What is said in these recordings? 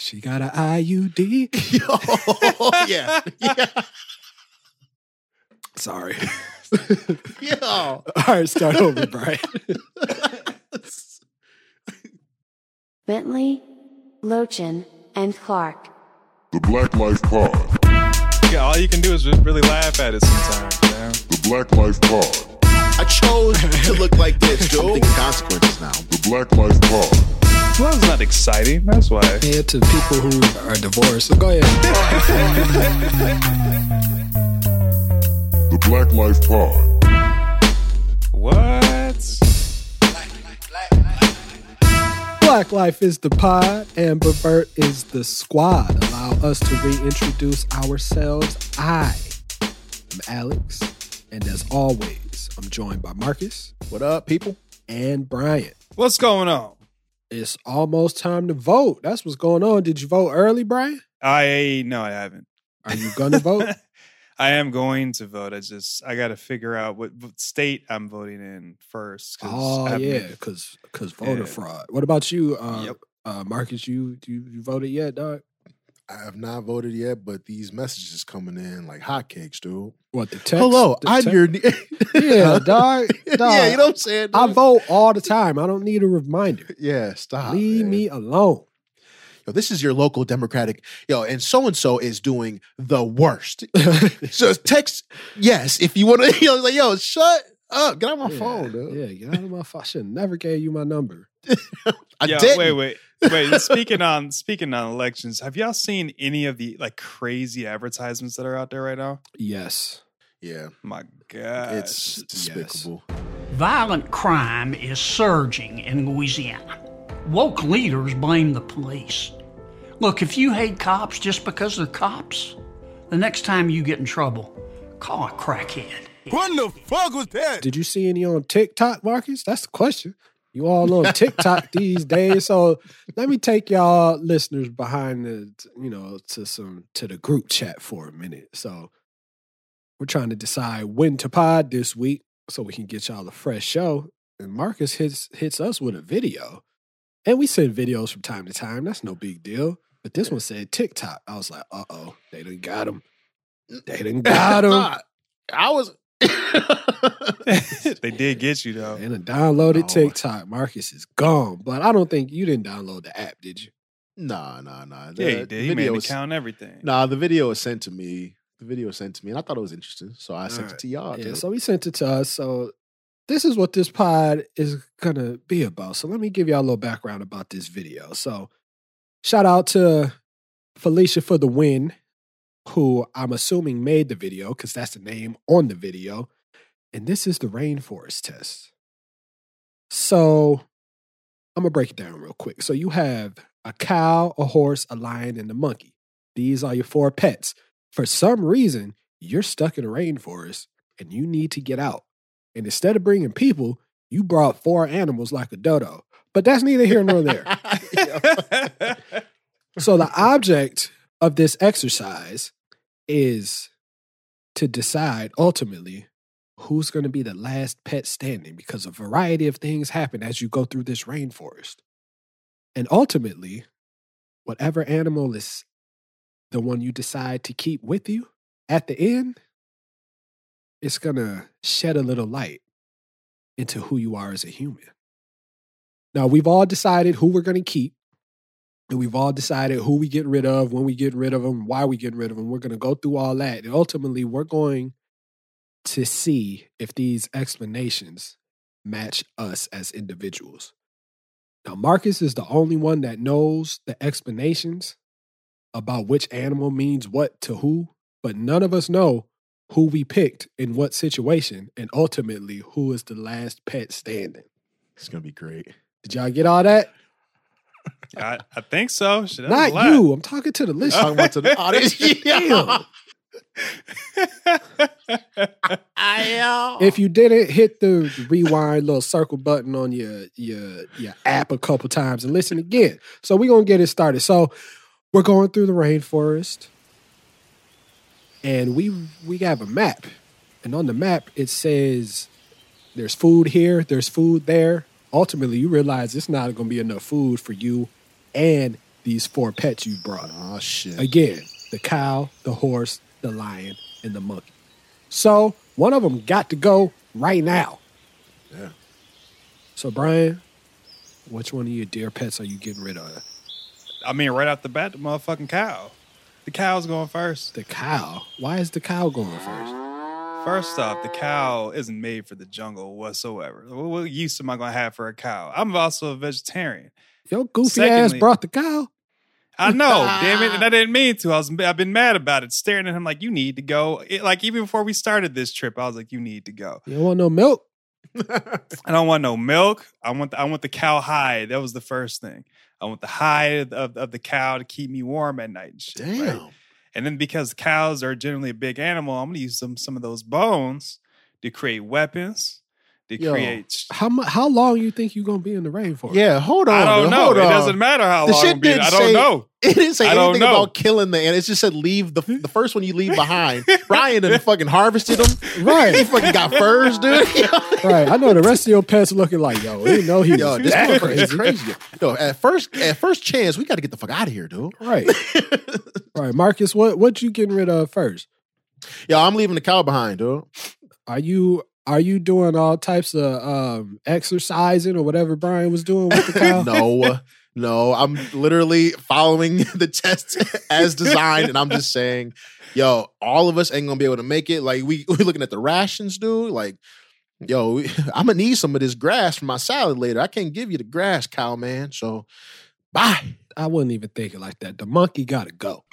She got an IUD. Oh, yeah. Yeah. Sorry. Yo. All right, start over, Bryan. Bentley, Lochin, and Clark. The BlacLife Pod. Yeah, all you can do is just really laugh at it sometimes, you know? The BlacLife Pod. I chose to look like this, dude. I'm thinking consequences now. The BlacLife Pod. Love's not exciting, that's why. Yeah, to people who are divorced, so go ahead. The BlacLife Pod. What? BlacLife is the pod and Bavert is the squad. Allow us to reintroduce ourselves. I am Alex, and as always, I'm joined by Markus. What up, people? And Bryan. What's going on? It's almost time to vote. That's what's going on. Did you vote early, Bryan? No, I haven't. Are you going to vote? I am going to vote. I got to figure out what state I'm voting in first. Because voter fraud. What about you, Markus? You voted yet, dog? I have not voted yet, but these messages coming in like hotcakes, dude. What, the text? Hello, yeah, dog. Yeah, you know what I'm saying? Dude? I vote all the time. I don't need a reminder. Yeah, stop. Leave me alone. Yo, this is your local Democratic, and so-and-so is doing the worst. So text yes if you want to, shut up. Get out of my phone, dude. Yeah, get out of my phone. I should never gave you my number. I didn't. Wait. Speaking on elections, have y'all seen any of the crazy advertisements that are out there right now? Yes. Yeah. My God. It's despicable. Yes. Violent crime is surging in Louisiana. Woke leaders blame the police. Look, if you hate cops just because they're cops, the next time you get in trouble, call a crackhead. What the fuck was that? Did you see any on TikTok, Markus? That's the question. You all on TikTok these days. So let me take y'all listeners behind the, to the group chat for a minute. So we're trying to decide when to pod this week so we can get y'all a fresh show. And Markus hits us with a video. And we send videos from time to time. That's no big deal. But this one said TikTok. I was like, uh-oh. They done got him. I was... They did get you, though. They done downloaded TikTok. Markus is gone. But I don't think you didn't download the app, did you? Nah. Yeah, you did. He made me count everything. Nah, the video was sent to me. And I thought it was interesting. So I sent it to y'all. Yeah, so he sent it to us. So... this is what this pod is going to be about. So let me give y'all a little background about this video. So shout out to Felicia for the win, who I'm assuming made the video because that's the name on the video. And this is the rainforest test. So I'm going to break it down real quick. So you have a cow, a horse, a lion, and a monkey. These are your four pets. For some reason, you're stuck in a rainforest and you need to get out. And instead of bringing people, you brought four animals like a dodo. But that's neither here nor there. So the object of this exercise is to decide, ultimately, who's going to be the last pet standing. Because a variety of things happen as you go through this rainforest. And ultimately, whatever animal is the one you decide to keep with you at the end... it's going to shed a little light into who you are as a human. Now, we've all decided who we're going to keep, and we've all decided who we get rid of, when we get rid of them, why we get rid of them. We're going to go through all that, and ultimately, we're going to see if these explanations match us as individuals. Now, Markus is the only one that knows the explanations about which animal means what to who, but none of us know who we picked in what situation, and ultimately, who is the last pet standing. It's going to be great. Did y'all get all that? I think so. Shit, not you. I'm talking to the listener. I'm talking about to the audience. If you didn't, hit the rewind little circle button on your app a couple times and listen again. So we're going to get it started. So we're going through the rainforest. And we have a map. And on the map, it says there's food here, there's food there. Ultimately, you realize it's not going to be enough food for you and these four pets you brought. Oh, shit. Again, the cow, the horse, the lion, and the monkey. So one of them got to go right now. Yeah. So, Bryan, which one of your dear pets are you getting rid of? I mean, right off the bat, the motherfucking cow. The cow's going first. The cow? Why is the cow going first? First off, the cow isn't made for the jungle whatsoever. What use am I going to have for a cow? I'm also a vegetarian. Your goofy ass brought the cow. I know, damn it. And I didn't mean to. I've been mad about it, staring at him like, you need to go. Like, even before we started this trip, I was like, you need to go. You don't want no milk? I don't want no milk. I want the cow hide. That was the first thing. I want the hide of the cow to keep me warm at night and shit. Damn. Right? And then because cows are generally a big animal, I'm going to use some of those bones to create weapons, to create... How long you think you're going to be in the rainforest? Yeah, hold on. I don't know. It doesn't matter how long I'm going to be. I don't know. It didn't say anything about killing the animal. It just said leave the first one you leave behind. Ryan done fucking harvested them. Right. He fucking got furs, dude. Right. I know the rest of your pets looking like, yo, you know he was this motherfucker is crazy. Yo, at first chance, we got to get the fuck out of here, dude. Right. All right, Markus, what you getting rid of first? Yo, I'm leaving the cow behind, dude. Are you doing all types of exercising or whatever Bryan was doing with the cow? No, I'm literally following the test as designed, and I'm just saying, yo, all of us ain't gonna be able to make it. Like, we looking at the rations, dude. Like, yo, I'm gonna need some of this grass for my salad later. I can't give you the grass, cow man. So, bye. I wasn't even thinking like that. The monkey gotta go.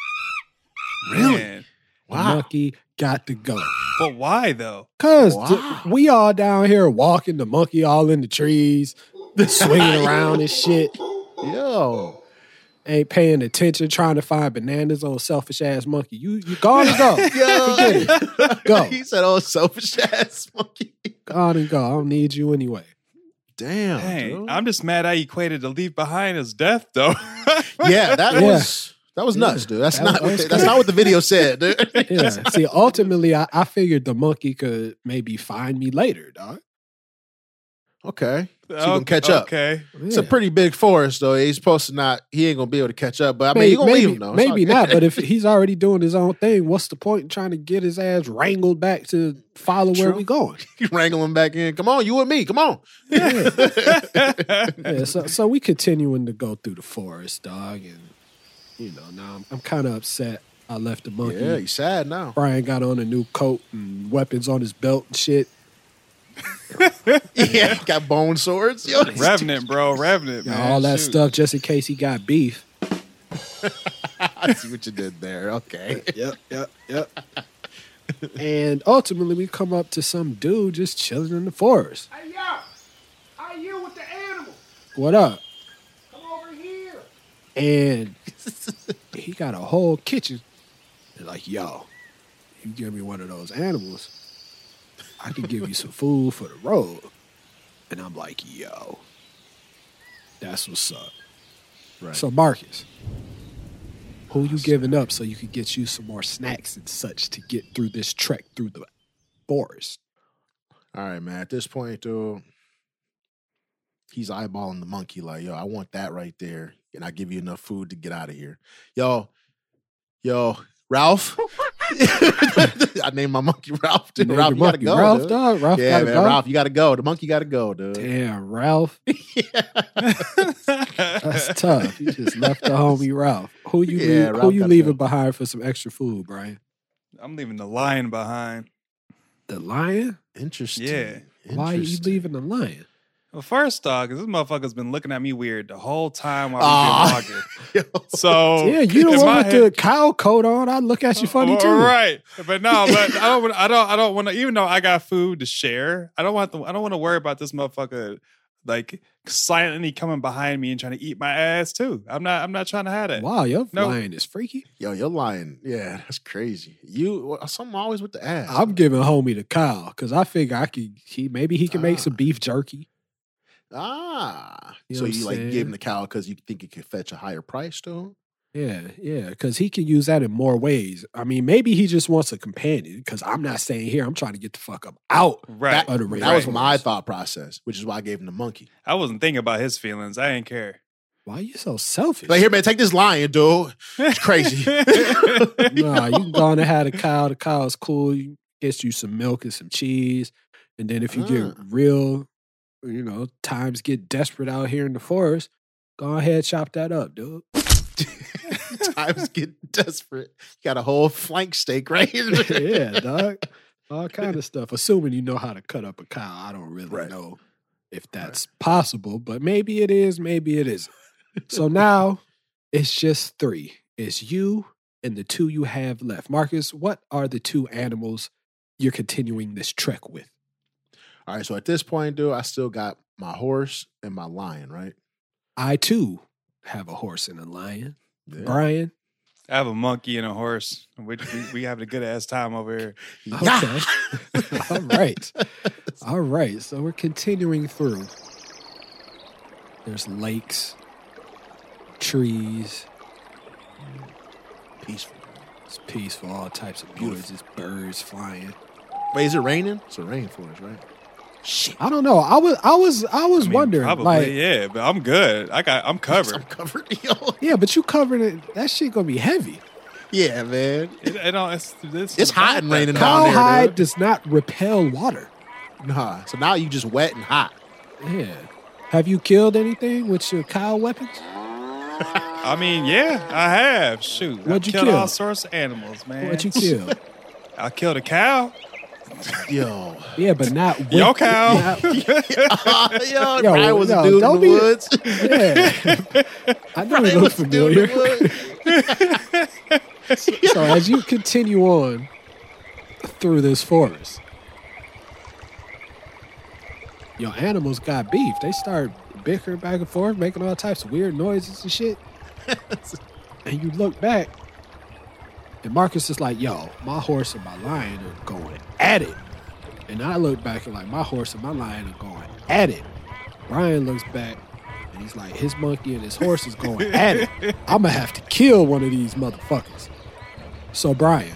Really? Man. Wow. The monkey got to go. But why, though? Because we all down here walking the monkey all in the trees, swinging around and shit. Yo. Ain't paying attention, trying to find bananas on selfish-ass monkey. You gone and go. Yo. Go. He said, oh, selfish-ass monkey. Gone and go. I don't need you anyway. Damn, dude. I'm just mad I equated the leave behind as death, though. Yeah, that was nuts, dude. That's not what the video said, dude. Yeah. See, ultimately, I figured the monkey could maybe find me later, dog. Okay. So you can catch up. Okay. Yeah. It's a pretty big forest, though. He's supposed to not, he ain't going to be able to catch up. But, I mean, you're going to leave him, though. Maybe not, but if he's already doing his own thing, what's the point in trying to get his ass wrangled back to follow where we going? You wrangle him back in. Come on, you and me. Come on. Yeah. Yeah, so we continuing to go through the forest, dog. And, you know, now I'm kind of upset I left the monkey. Yeah, he's sad now. Bryan got on a new coat and weapons on his belt and shit. Yeah, got bone swords. Yo, Revenant, man. All that stuff just in case he got beef. I see what you did there. Okay. Yep. And ultimately, we come up to some dude just chilling in the forest. Hey, y'all. How are you with the animal? What up? Come over here. And he got a whole kitchen. They're like, yo, you give me one of those animals, I can give you some food for the road. And I'm like, yo, that's what's up. Right. So, Markus, who you giving up so you can get you some more snacks and such to get through this trek through the forest? All right, man. At this point, dude, he's eyeballing the monkey like, yo, I want that right there. And I give you enough food to get out of here. Yo, Ralph. I named my monkey Ralph, dude. Ralph, you gotta go. Ralph, dude. Dog. Ralph, yeah, man. Go. Ralph, you gotta go. The monkey gotta go, dude. Damn, Ralph. That's tough. You just left the homie Ralph. Who you leaving behind for some extra food, Bryan? I'm leaving the lion behind. The lion? Interesting. Yeah. Why are you leaving the lion? Well, first off, because this motherfucker's been looking at me weird the whole time while we've been walking. So yeah, you don't want to put a cow coat on. I look at you funny too, right? But no, but I don't want to. Even though I got food to share, I don't want to worry about this motherfucker like silently coming behind me and trying to eat my ass too. I'm not trying to have that. Wow, your lion is freaky. Yo, you're lying. Yeah, that's crazy. You something always with the ass. I'm giving homie the cow because I figure he can make some beef jerky. So you like gave him the cow because you think it could fetch a higher price to him? Yeah, because he can use that in more ways. I mean, maybe he just wants a companion because I'm not staying here. I'm trying to get the fuck up out. Right. That was my thought process, which is why I gave him the monkey. I wasn't thinking about his feelings. I didn't care. Why are you so selfish? Like, here, man, take this lion, dude. It's crazy. Nah, you can go on and have a cow. The cow's cool. You get you some milk and some cheese. And then if you get real, you know, times get desperate out here in the forest, go ahead, chop that up, dude. Times get desperate. You got a whole flank steak right here. Yeah, dog. All kind of stuff. Assuming you know how to cut up a cow. I don't really know if that's possible, but maybe it is, maybe it isn't. So now it's just three. It's you and the two you have left. Markus, what are the two animals you're continuing this trek with? All right, so at this point, dude, I still got my horse and my lion, right? I, too, have a horse and a lion. Yeah. Bryan? I have a monkey and a horse. We having a good-ass time over here. Okay. All right. All right, so we're continuing through. There's lakes, trees. Peaceful. It's peaceful, all types of beautiful. There's birds flying. Wait, is it raining? It's a rainforest, right? Shit. I don't know. I was wondering. Probably, like, yeah, but I'm good. I'm covered. I'm covered. Yo. Yeah, but you covered it. That shit gonna be heavy. Yeah, man. It's hot and raining down there. Cowhide does not repel water. Nah. So now you just wet and hot. Yeah. Have you killed anything with your cow weapons? I mean, yeah, I have. Shoot. What'd you kill? All sorts of animals, man. What'd you kill? I killed a cow. Yo. Yeah, but not with your cow. Yo, Bryan was a dude in the woods. Yeah. I know he looked familiar. So as you continue on through this forest, your animals got beef. They start bickering back and forth, making all types of weird noises and shit. And you look back. And Markus is like, yo, my horse and my lion are going at it. And I look back and like, my horse and my lion are going at it. Bryan looks back and he's like, his monkey and his horse is going at it. I'm going to have to kill one of these motherfuckers. So, Bryan,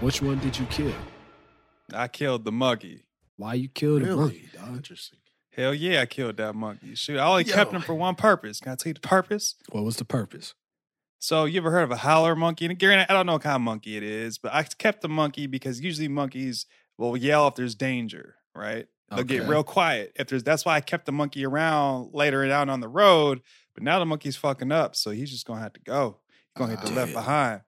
which one did you kill? I killed the monkey. Why you killed the monkey, dog? Interesting. Hell yeah, I killed that monkey. Shoot, I only kept him for one purpose. Can I tell you the purpose? What was the purpose? So you ever heard of a howler monkey? And again, I don't know what kind of monkey it is, but I kept the monkey because usually monkeys will yell if there's danger, right? They'll get real quiet. That's why I kept the monkey around later down on the road, but now the monkey's fucking up, so he's just going to have to go. He's going to get left behind.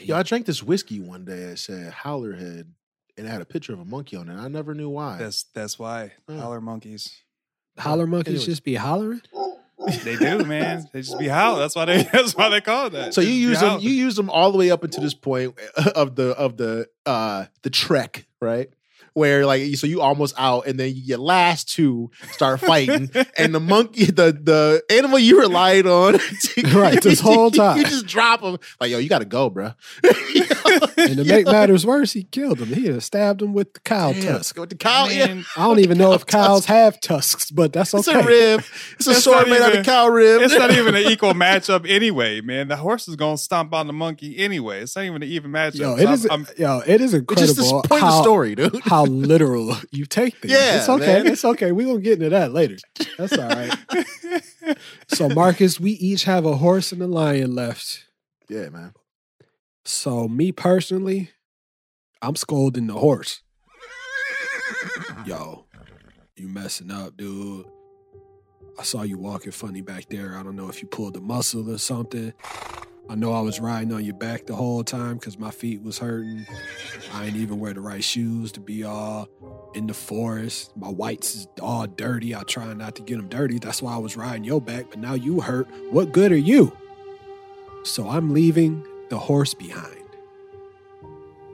Yo, I drank this whiskey one day that said Howler Head, and it had a picture of a monkey on it. I never knew why. That's why. Howler monkeys. Howler monkeys just be hollering? They do, man. They just be howling. That's why they call it that. So you use them. You use them all the way up until this point of the trek, right? Where like, so you almost out, and then your last two start fighting, and the monkey, the animal you relied on, right? This whole time, you just drop him. Like, yo, you got to go, bro. And to make matters worse, he killed him. He stabbed him with the cow tusk. With the cow, man, I don't even know if cows have tusks, but that's okay. It's a rib. It's a sword made out of cow rib. It's not even an equal matchup anyway, man. The horse is gonna stomp on the monkey anyway. It's not even an even matchup. Yo, it is incredible. It's just the point of the story, dude. How literal you take things. Yeah, it's okay. Man. It's okay. We're gonna get into that later. That's all right. So, Markus, we each have a horse and a lion left. Yeah, man. So, me personally, I'm scolding the horse. Yo, you messing up, dude. I saw you walking funny back there. I don't know if you pulled a muscle or something. I know I was riding on your back the whole time because my feet was hurting. I ain't even wear the right shoes to be all in the forest. My whites is all dirty. I try not to get them dirty. That's why I was riding your back, but now you hurt. What good are you? So I'm leaving the horse behind.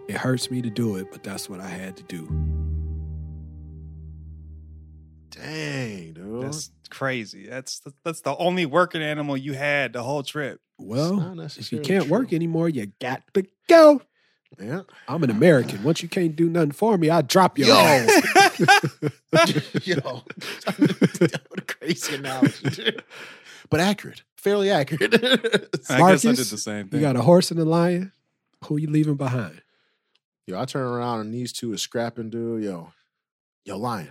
It hurts me to do it, but that's what I had to do. Dang, dude. That's crazy. That's the only working animal you had the whole trip. Well, if you can't work anymore, you got to go. Yeah. I'm an American. Once you can't do nothing for me, I'll drop your ass. Yo. What a crazy analogy, dude. But accurate. Fairly accurate. Markus, I guess I did the same thing. You got a horse and a lion. Who you leaving behind? Yo, I turn around and these two are scrapping, dude. Yo, lion.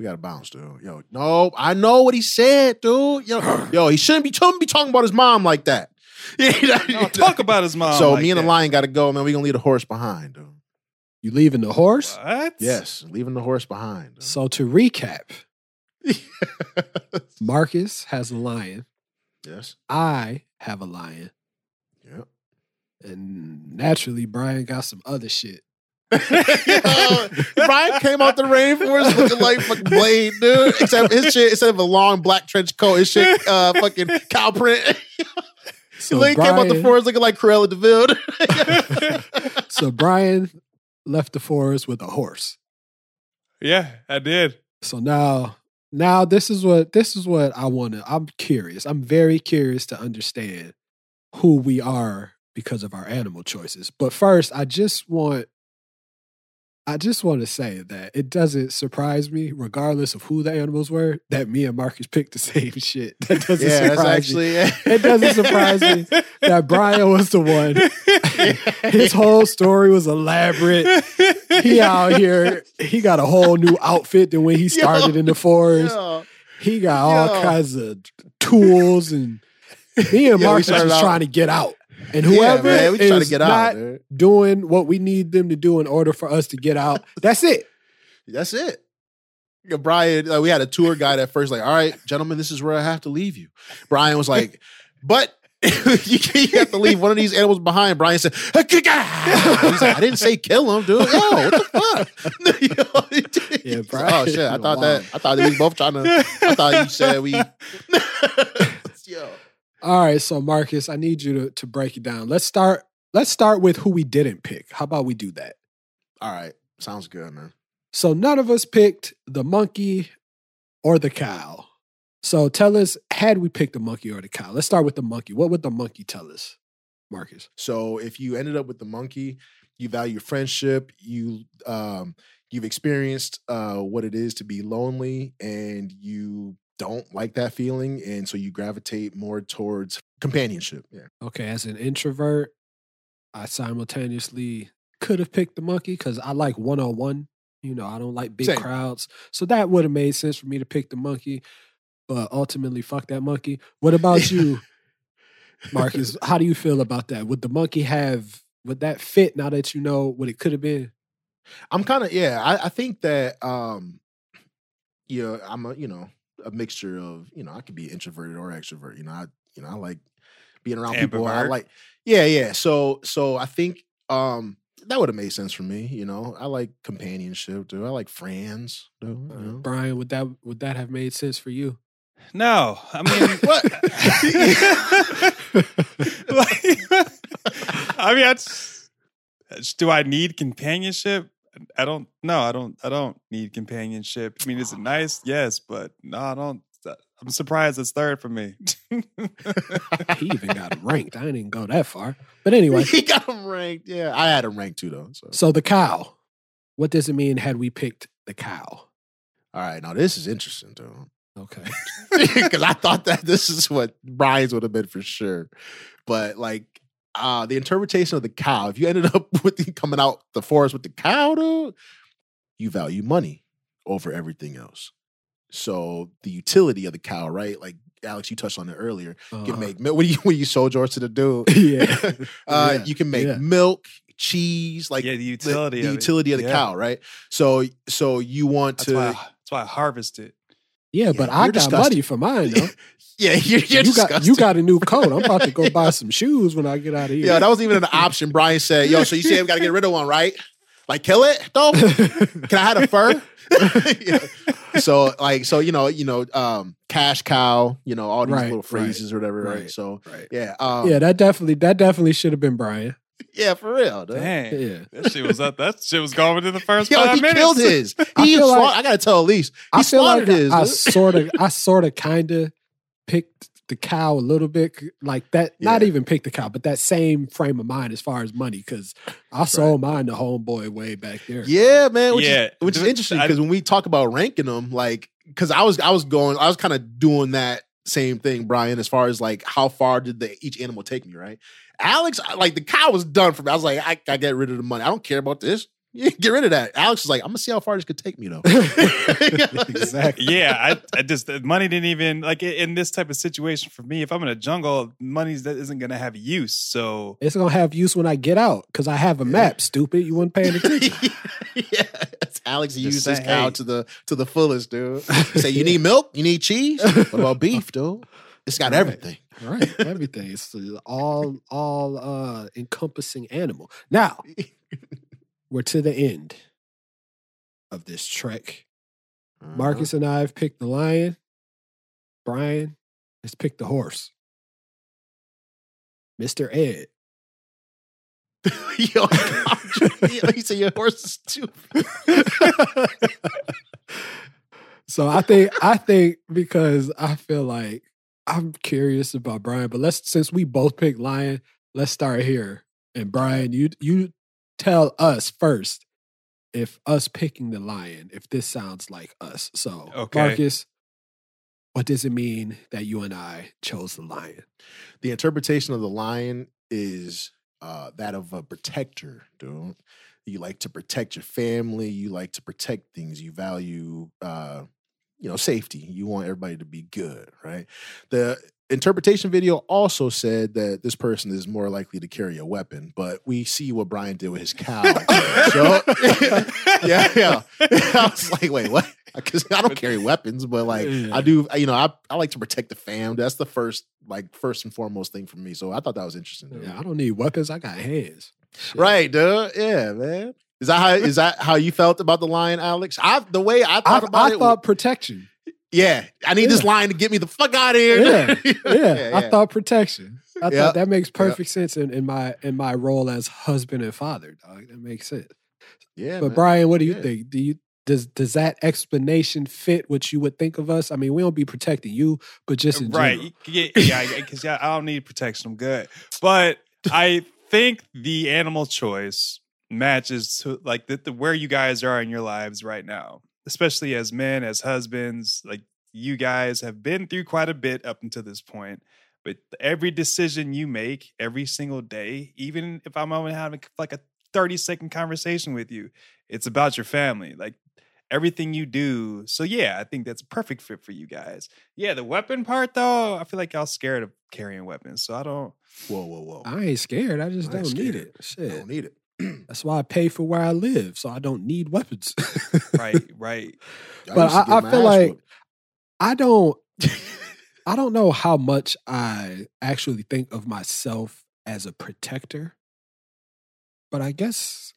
We gotta bounce, dude. Yo, no, I know what he said, dude. Yo, he shouldn't be talking about his mom like that. No, talk about his mom. So like me and the lion gotta go, man. We gonna leave the horse behind, dude. You leaving the horse? What? Yes, leaving the horse behind. Dude. So to recap, Markus has a lion. Yes. I have a lion. Yep. And naturally, Bryan got some other shit. Bryan came out the rainforest looking like fucking Blade, dude. Except his shit, instead of a long black trench coat, his shit fucking cow print. So Bryan came out the forest looking like Cruella DeVille. So Bryan left the forest with a horse. Yeah, I did. So now this is what I want to. I'm curious. I'm very curious to understand who we are because of our animal choices. But first, I just want to say that it doesn't surprise me, regardless of who the animals were, that me and Markus picked the same shit. That doesn't surprise me. Yeah. It doesn't surprise me that Bryan was the one. His whole story was elaborate. He out here. He got a whole new outfit than when he started in the forest. He got all kinds of tools, and me and Markus was trying to get out. And whoever is not doing what we need them to do in order for us to get out, that's it. That's it. You know, Bryan, we had a tour guide at first, like, all right, gentlemen, this is where I have to leave you. Bryan was like, but you have to leave one of these animals behind. Bryan said, he's like, I didn't say kill him, dude. Yo, what the fuck? Yeah, Bryan. Oh, shit. I thought we were both trying to, I thought you said we. Yo. All right, so Markus, I need you to break it down. Let's start with who we didn't pick. How about we do that? All right, sounds good, man. So none of us picked the monkey or the cow. So tell us, had we picked the monkey or the cow? Let's start with the monkey. What would the monkey tell us, Markus? So if you ended up with the monkey, you value friendship, you've experienced what it is to be lonely, and you don't like that feeling, and so you gravitate more towards companionship. Yeah. Okay, as an introvert, I simultaneously could have picked the monkey because I like one-on-one. You know, I don't like big crowds. So that would have made sense for me to pick the monkey, but ultimately, fuck that monkey. What about you, Markus? How do you feel about that? Would that fit now that you know what it could have been? I'm kind of, I think that, a mixture of, I could be introverted or extrovert. I like being around people. I like, So I think that would have made sense for me. I like companionship, dude. I like friends, dude. Bryan, would that have made sense for you? No, I mean, do I need companionship? I don't need companionship. I mean, is it nice? Yes, but no, I don't. I'm surprised it's third for me. He even got him ranked. I didn't even go that far. But anyway. He got him ranked. Yeah, I had him ranked too, though. So the cow. What does it mean had we picked the cow? All right, now this is interesting, dude. Okay. Because I thought that this is what Bryan's would have been for sure. But the interpretation of the cow, if you ended up coming out the forest with the cow, dude, you value money over everything else. So the utility of the cow, right? Like, Alex, you touched on it earlier. Uh-huh. You can make milk. When you sold yours to the dude, you can make milk, cheese, like the utility, of the cow, right? So you want to. That's why I harvest it. Yeah, but I got money for mine, though. Yeah, you're you got a new coat. I'm about to go buy some shoes when I get out of here. Yeah, that wasn't even an option. Bryan said, so you said we got to get rid of one, right? Like, kill it, though? Can I have a fur? Cash cow, all these little phrases or whatever, right? So, yeah. That definitely should have been Bryan. Yeah, for real, dude. Dang. Yeah. That shit was gone within the first 5 minutes. He killed his. I got to tell Elise. He slaughtered his. I sort of kind of picked the cow a little bit like that. Yeah. Not even picked the cow, but that same frame of mind as far as money, because I sold mine to homeboy way back there. Yeah, man. Which is interesting, because when we talk about ranking them, because I was kind of doing that same thing, Bryan, as far as how far did each animal take me, right? Alex, the cow was done for me. I was like, I got rid of the money. I don't care about this. Yeah, get rid of that. Alex was like, I'm going to see how far this could take me, though. Exactly. Yeah, I just, money didn't even, like, in this type of situation for me, if I'm in a jungle, money that isn't going to have use, so. It's going to have use when I get out, because I have a map, stupid. You weren't paying attention. Yeah, Alex used his cow to the fullest, dude. Say, you need milk? You need cheese? What about beef, dude? It's got everything. Right, everything. It's all encompassing animal. Now, we're to the end of this trek. Markus and I have picked the lion. Bryan has picked the horse. Mr. Ed. Yo, he said your horse is too. So I think because I feel like I'm curious about Bryan, but since we both picked lion, let's start here. And Bryan, you tell us first if us picking the lion, if this sounds like us. So, okay. Markus, what does it mean that you and I chose the lion? The interpretation of the lion is that of a protector, dude. You like to protect your family. You like to protect things. You value, safety. You want everybody to be good, right? The interpretation video also said that this person is more likely to carry a weapon, but we see what Bryan did with his cow. So, yeah. I was like, wait, what? Because I don't carry weapons, but like I do, I like to protect the fam. That's the first and foremost thing for me. So I thought that was interesting. Dude. Yeah, I don't need weapons. I got hands. Shit. Right, dude. Yeah, man. Is that how you felt about the lion, Alex? I thought protection. Yeah, I need this lion to get me the fuck out of here. Yeah. I thought protection. I thought that makes perfect sense in my role as husband and father, dog. That makes sense. Yeah, but man. Bryan, what do you think? Does that explanation fit what you would think of us? I mean, we don't be protecting you, but just in general. Yeah, because I don't need protection. I'm good, but I think the animal choice matches to like where you guys are in your lives right now. Especially as men, as husbands, like you guys have been through quite a bit up until this point. But every decision you make every single day, even if I'm only having like a 30-second conversation with you, it's about your family, like everything you do. So yeah, I think that's a perfect fit for you guys. Yeah, the weapon part though, I feel like y'all scared of carrying weapons. So I don't. Whoa. I ain't scared. I just don't need it. Shit. I don't need it. That's why I pay for where I live, so I don't need weapons. Right. But I feel like I don't know how much I actually think of myself as a protector. But I guess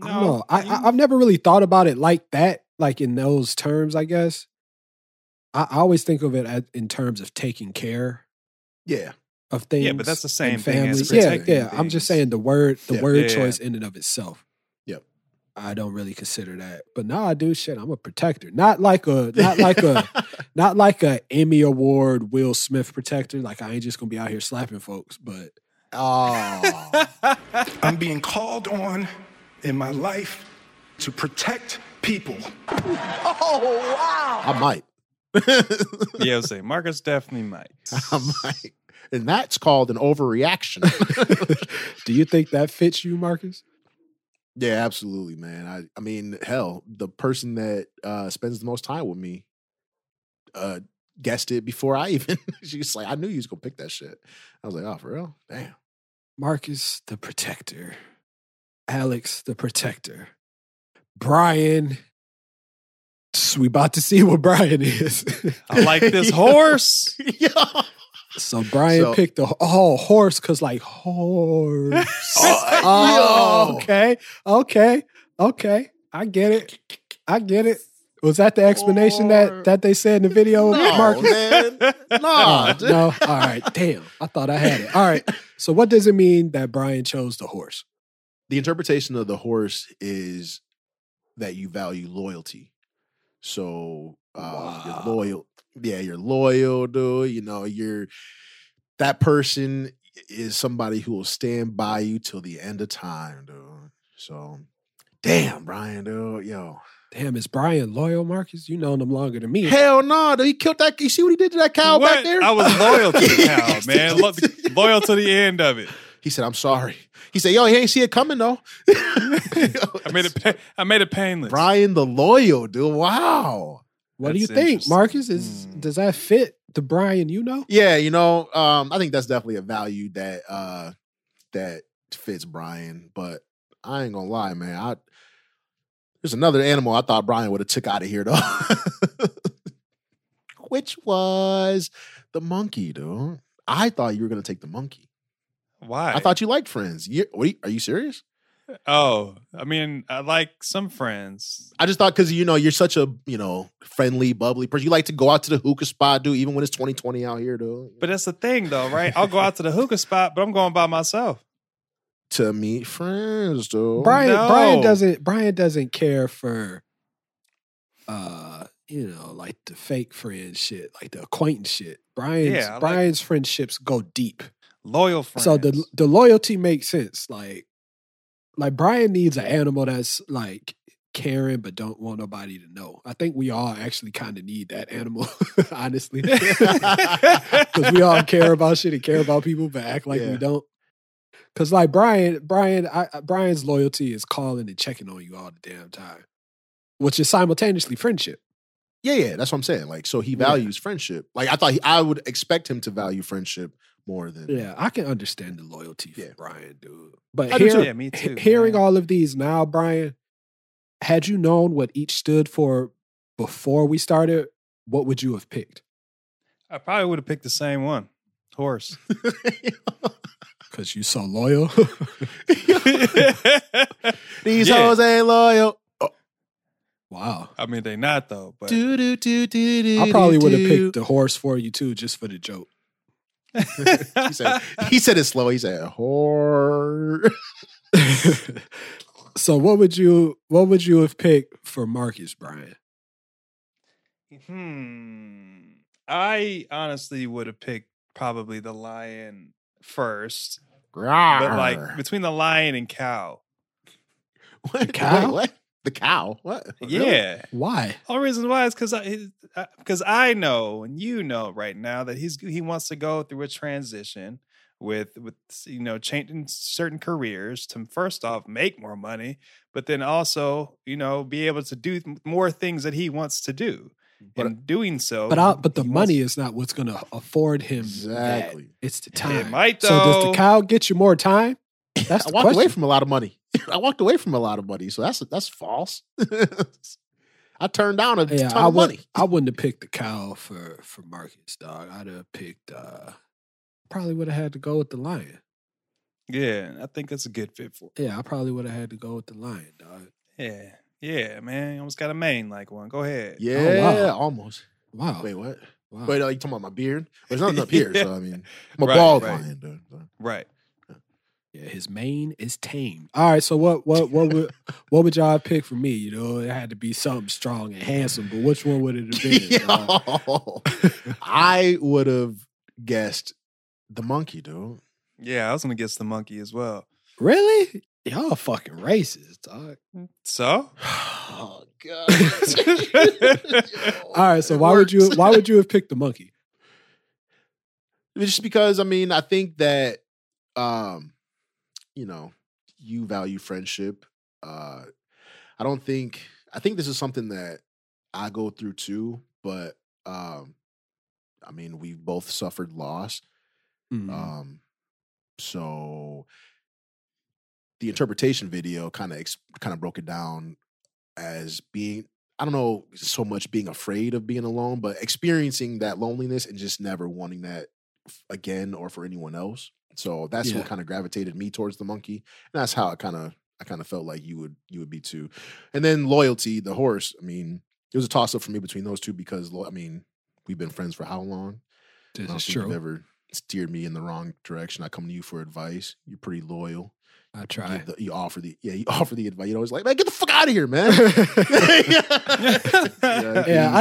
I don't know. I've never really thought about it like that, like in those terms, I guess. I always think of it in terms of taking care. Yeah. Of things. Yeah, but that's the same thing as protecting. Yeah. Things. I'm just saying the word choice in and of itself. Yep. I don't really consider that. But now I do shit. I'm a protector. Not like a Emmy Award Will Smith protector. Like I ain't just gonna be out here slapping folks, but I'm being called on in my life to protect people. Oh wow. I might. Yeah, I was saying Markus definitely might. I might. And that's called an overreaction. Do you think that fits you, Markus? Yeah, absolutely, man. I mean, hell, the person that spends the most time with me guessed it before I even. She's like, I knew you was going to pick that shit. I was like, oh, for real? Damn. Markus, the protector. Alex, the protector. Bryan. We about to see what Bryan is. I like this horse. Yeah. So Bryan picked the horse because like horse. Okay. I get it. Was that the explanation that they said in the video, Markus? Man. No. All right. Damn. I thought I had it. All right. So what does it mean that Bryan chose the horse? The interpretation of the horse is that you value loyalty. So you're loyal. Yeah, you're loyal, dude. That person is somebody who will stand by you till the end of time, dude. So, damn, Bryan, dude. Yo. Damn, is Bryan loyal, Markus? You known him longer than me. Hell no, dude. He killed that. You see what he did to that cow back there? I was loyal to the cow, man. Loyal to the end of it. He said, "I'm sorry." He said, "Yo, he ain't see it coming though." I made it painless. Bryan the loyal, dude. Wow. What do you think, Markus? Does that fit the Bryan you know? Yeah, you know, I think that's definitely a value that that fits Bryan. But I ain't gonna lie, man. There's another animal I thought Bryan would have took out of here though, which was the monkey, dude. I thought you were gonna take the monkey. Why? I thought you liked Friends. Wait, are you serious? Oh, I mean, I like some Friends. I just thought because, you know, you're such a, you know, friendly, bubbly person. You like to go out to the hookah spot, dude, even when it's 2020 out here, dude. But that's the thing, though, right? I'll go out to the hookah spot, but I'm going by myself. To meet friends, dude. Bryan doesn't care for, you know, like the fake friend shit, like the acquaintance shit. Bryan's friendships go deep. Loyal friends. So the loyalty makes sense. Like Bryan needs an animal that's like caring but don't want nobody to know. I think we all actually kind of need that animal, honestly. Because we all care about shit and care about people, but act like we don't. Because like Bryan's loyalty is calling and checking on you all the damn time, which is simultaneously friendship. Yeah, that's what I'm saying. Like, so he values friendship. Like, I thought I would expect him to value friendship more than I can understand the loyalty for Bryan, dude. But hearing all of these now, Bryan, had you known what each stood for before we started, what would you have picked? I probably would have picked the same one, horse. Because you so loyal. These hoes ain't loyal. Wow. I mean, they not, though. But I probably would have picked the horse for you, too, just for the joke. he said it slow. He said, whore. So what would you have picked for Markus, Bryan? I honestly would have picked probably the lion first. Rawr. But like between the lion and cow. What? The cow? Wait, what? The cow? What? Yeah. Really? Why? All reason why is because I know and you know right now that he wants to go through a transition with you know changing certain careers to first off make more money, but then also you know be able to do more things that he wants to do. But in doing so, but the money is not what's going to afford him. Exactly, that. It's the time. It might though. So does the cow get you more time? That's the question. I walked away from a lot of money, so that's false. I turned down a ton of money. I wouldn't have picked the cow for Markus, dog. I'd have picked. Probably would have had to go with the lion. Yeah, I think that's a good fit for. Yeah, I probably would have had to go with the lion, dog. Yeah, man. Almost got a mane like one. Go ahead. Yeah, oh, wow. Almost. Wow. Wait, what? Wow. Wait, you talking about my beard? There's nothing up here, so I mean, I'm a bald lion, dude. Right. Yeah, his mane is tame. All right, so what would y'all pick for me? You know, it had to be something strong and handsome, but which one would it have been? I would have guessed the monkey, dude. Yeah, I was gonna guess the monkey as well. Really? Y'all fucking racist, dog. So? Oh god. All right, so why would you have picked the monkey? Just because I mean, I think that you know, you value friendship. I think this is something that I go through too, but I mean, we both suffered loss. Mm-hmm. So the interpretation video kind of broke it down as being, I don't know so much being afraid of being alone, but experiencing that loneliness and just never wanting that again or for anyone else. So that's what kind of gravitated me towards the monkey. And that's how I kind of felt like you would be too. And then loyalty, the horse. I mean, it was a toss up for me between those two because I mean, we've been friends for how long? This is true. You've never steered me in the wrong direction. I come to you for advice. You're pretty loyal. I try. You offer the advice. You know, it's like, man, get the fuck out of here, man. I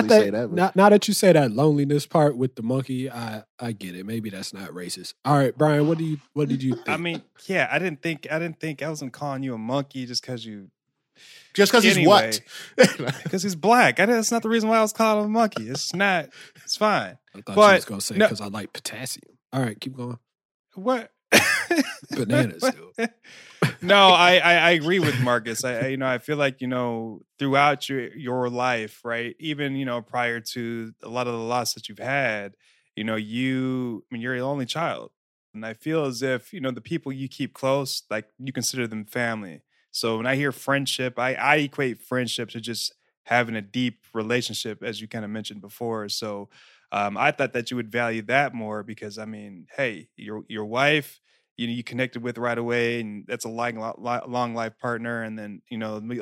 think that, now that you say that loneliness part with the monkey, I get it. Maybe that's not racist. All right, Bryan, what did you think? I mean, yeah, I didn't think I wasn't calling you a monkey just because he's what? Because he's black. That's not the reason why I was calling him a monkey. It's not. It's fine. I thought you was gonna say because I like potassium. All right, keep going. What? bananas, dude. No, I agree with Markus. I feel like, throughout your life, right? Even, prior to a lot of the loss that you've had, you're the only child. And I feel as if, the people you keep close, like you consider them family. So when I hear friendship, I equate friendship to just having a deep relationship, as you kind of mentioned before. So I thought that you would value that more because, hey, your wife, you connected with right away, and that's a long life partner. And then,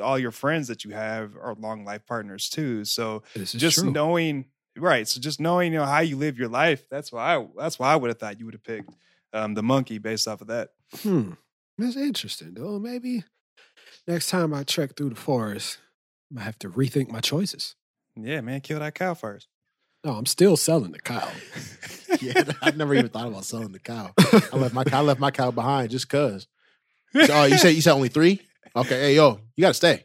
all your friends that you have are long life partners too. So just true. Knowing, right. So just knowing, how you live your life, that's why I would have thought you would have picked the monkey based off of that. That's interesting, though. Maybe next time I trek through the forest, I have to rethink my choices. Yeah, man. Kill that cow first. No, I'm still selling the cow. Yeah, I never even thought about selling the cow. I left my cow behind just cause. So, oh, you said only 3? Okay, hey yo, you gotta stay.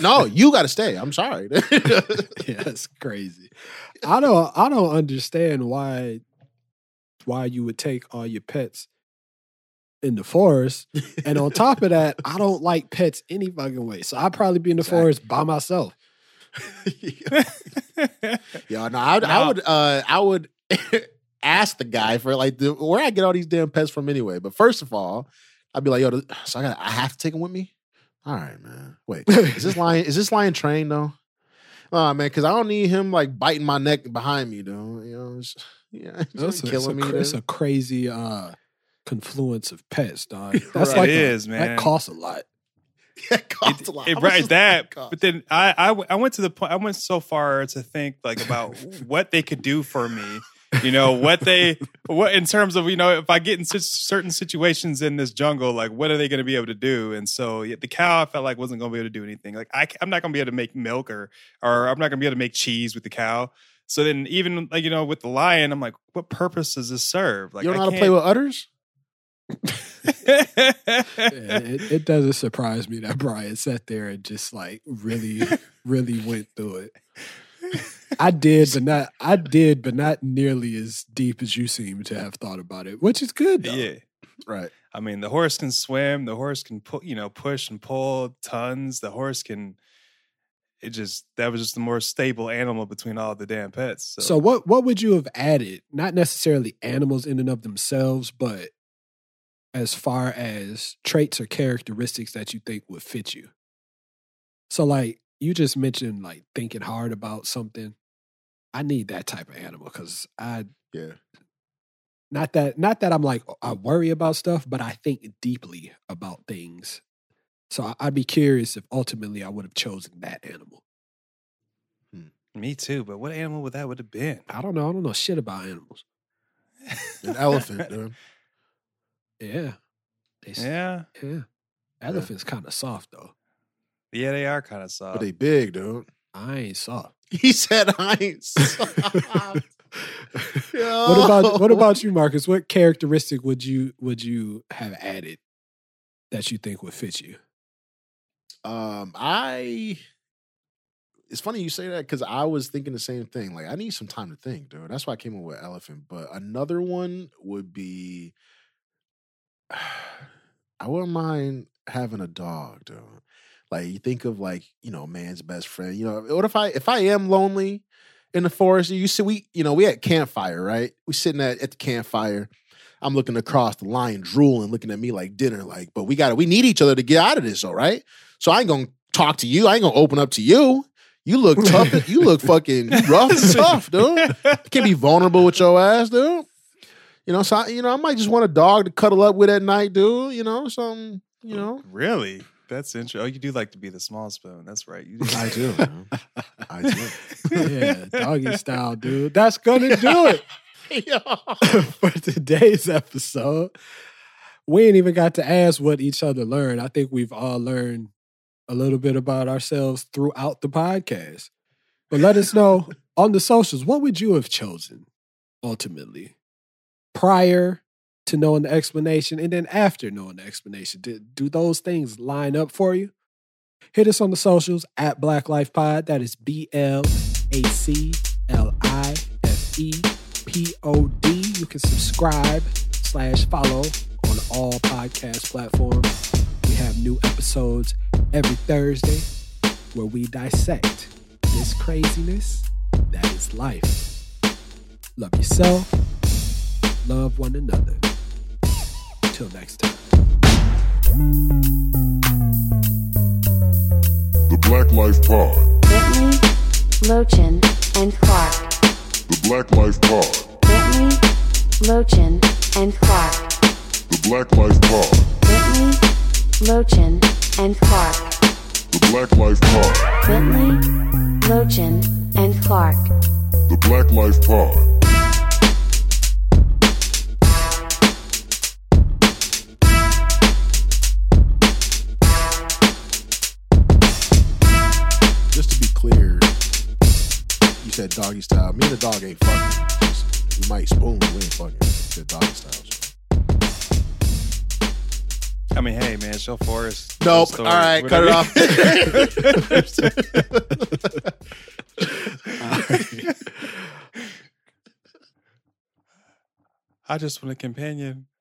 No, you gotta stay. I'm sorry. Yeah, that's crazy. I don't understand why you would take all your pets in the forest. And on top of that, I don't like pets any fucking way. So I'd probably be in the forest by myself. Yeah, no, I would ask the guy for where I get all these damn pets from anyway. But first of all, I'd be like, yo, so I have to take them with me. All right, man. Wait, is this lion trained though? Oh man, because I don't need him like biting my neck behind me though. It's killing me. It's a crazy confluence of pets, dog. That's right. It is, man. That costs a lot. Yeah, cost a lot. But then I went to the point. I went so far to think about what they could do for me. What in terms of if I get in certain situations in this jungle, what are they going to be able to do? And so the cow I felt like wasn't going to be able to do anything. I'm not going to be able to make milk or I'm not going to be able to make cheese with the cow. So then even with the lion, I'm like, what purpose does this serve? You don't know how to play with udders? It doesn't surprise me that Bryan sat there and just really, really went through it. I did, but not nearly as deep as you seem to have thought about it, which is good, though. Yeah, right. The horse can swim. The horse can push and pull tons. The horse can. That was just the more stable animal between all the damn pets. So what would you have added? Not necessarily animals in and of themselves, but as far as traits or characteristics that you think would fit you. So you just mentioned thinking hard about something. I need that type of animal because not that I'm I worry about stuff, but I think deeply about things. So I'd be curious if ultimately I would have chosen that animal. Me too, but what animal would have been? I don't know shit about animals. An elephant, dude. Yeah. Yeah. Elephants kind of soft, though. Yeah, they are kind of soft. But they big, dude. I ain't soft. He said I ain't soft. What about you, Markus? What characteristic would you have added that you think would fit you? It's funny you say that because I was thinking the same thing. I need some time to think, dude. That's why I came up with elephant. But another one would be... I wouldn't mind having a dog, dude. You think of man's best friend. What if I am lonely in the forest? You see, we at campfire, right? We sitting at the campfire. I'm looking across, the lion drooling, looking at me like dinner. But we need each other to get out of this, all right? So I ain't gonna talk to you. I ain't gonna open up to you. You look tough. You look fucking rough and tough, dude. You can't be vulnerable with your ass, dude. So I might just want a dog to cuddle up with at night, dude. Something, Really? That's interesting. Oh, you do like to be the small spoon. That's right. I do. I do. Yeah, doggy style, dude. That's going to do it. For today's episode, we ain't even got to ask what each other learned. I think we've all learned a little bit about ourselves throughout the podcast. But let us know on the socials, what would you have chosen ultimately? Prior to knowing the explanation and then after knowing the explanation. Do those things line up for you? Hit us on the socials at BlacLife Pod. That is BlacLife Pod. You can subscribe / follow on all podcast podcast platforms. We have new episodes every Thursday where we dissect this craziness that is life. Love yourself. Love one another. Till next time. The BlacLife Pod. Whitney, Lochin, and Clark. The BlacLife Pod. Whitney, Lochin, and Clark. The BlacLife Pod. Whitney, Lochin, and Clark. The BlacLife Pod. Whitney, Lochin, and Clark. The BlacLife Pod. Said doggy style. Me and the dog ain't fucking. Just, we might spoon, but we ain't fucking. We said doggy style. So. I mean, hey, man, show Forrest. Nope. Story, all right, whatever. Cut it off. All right. I just want a companion.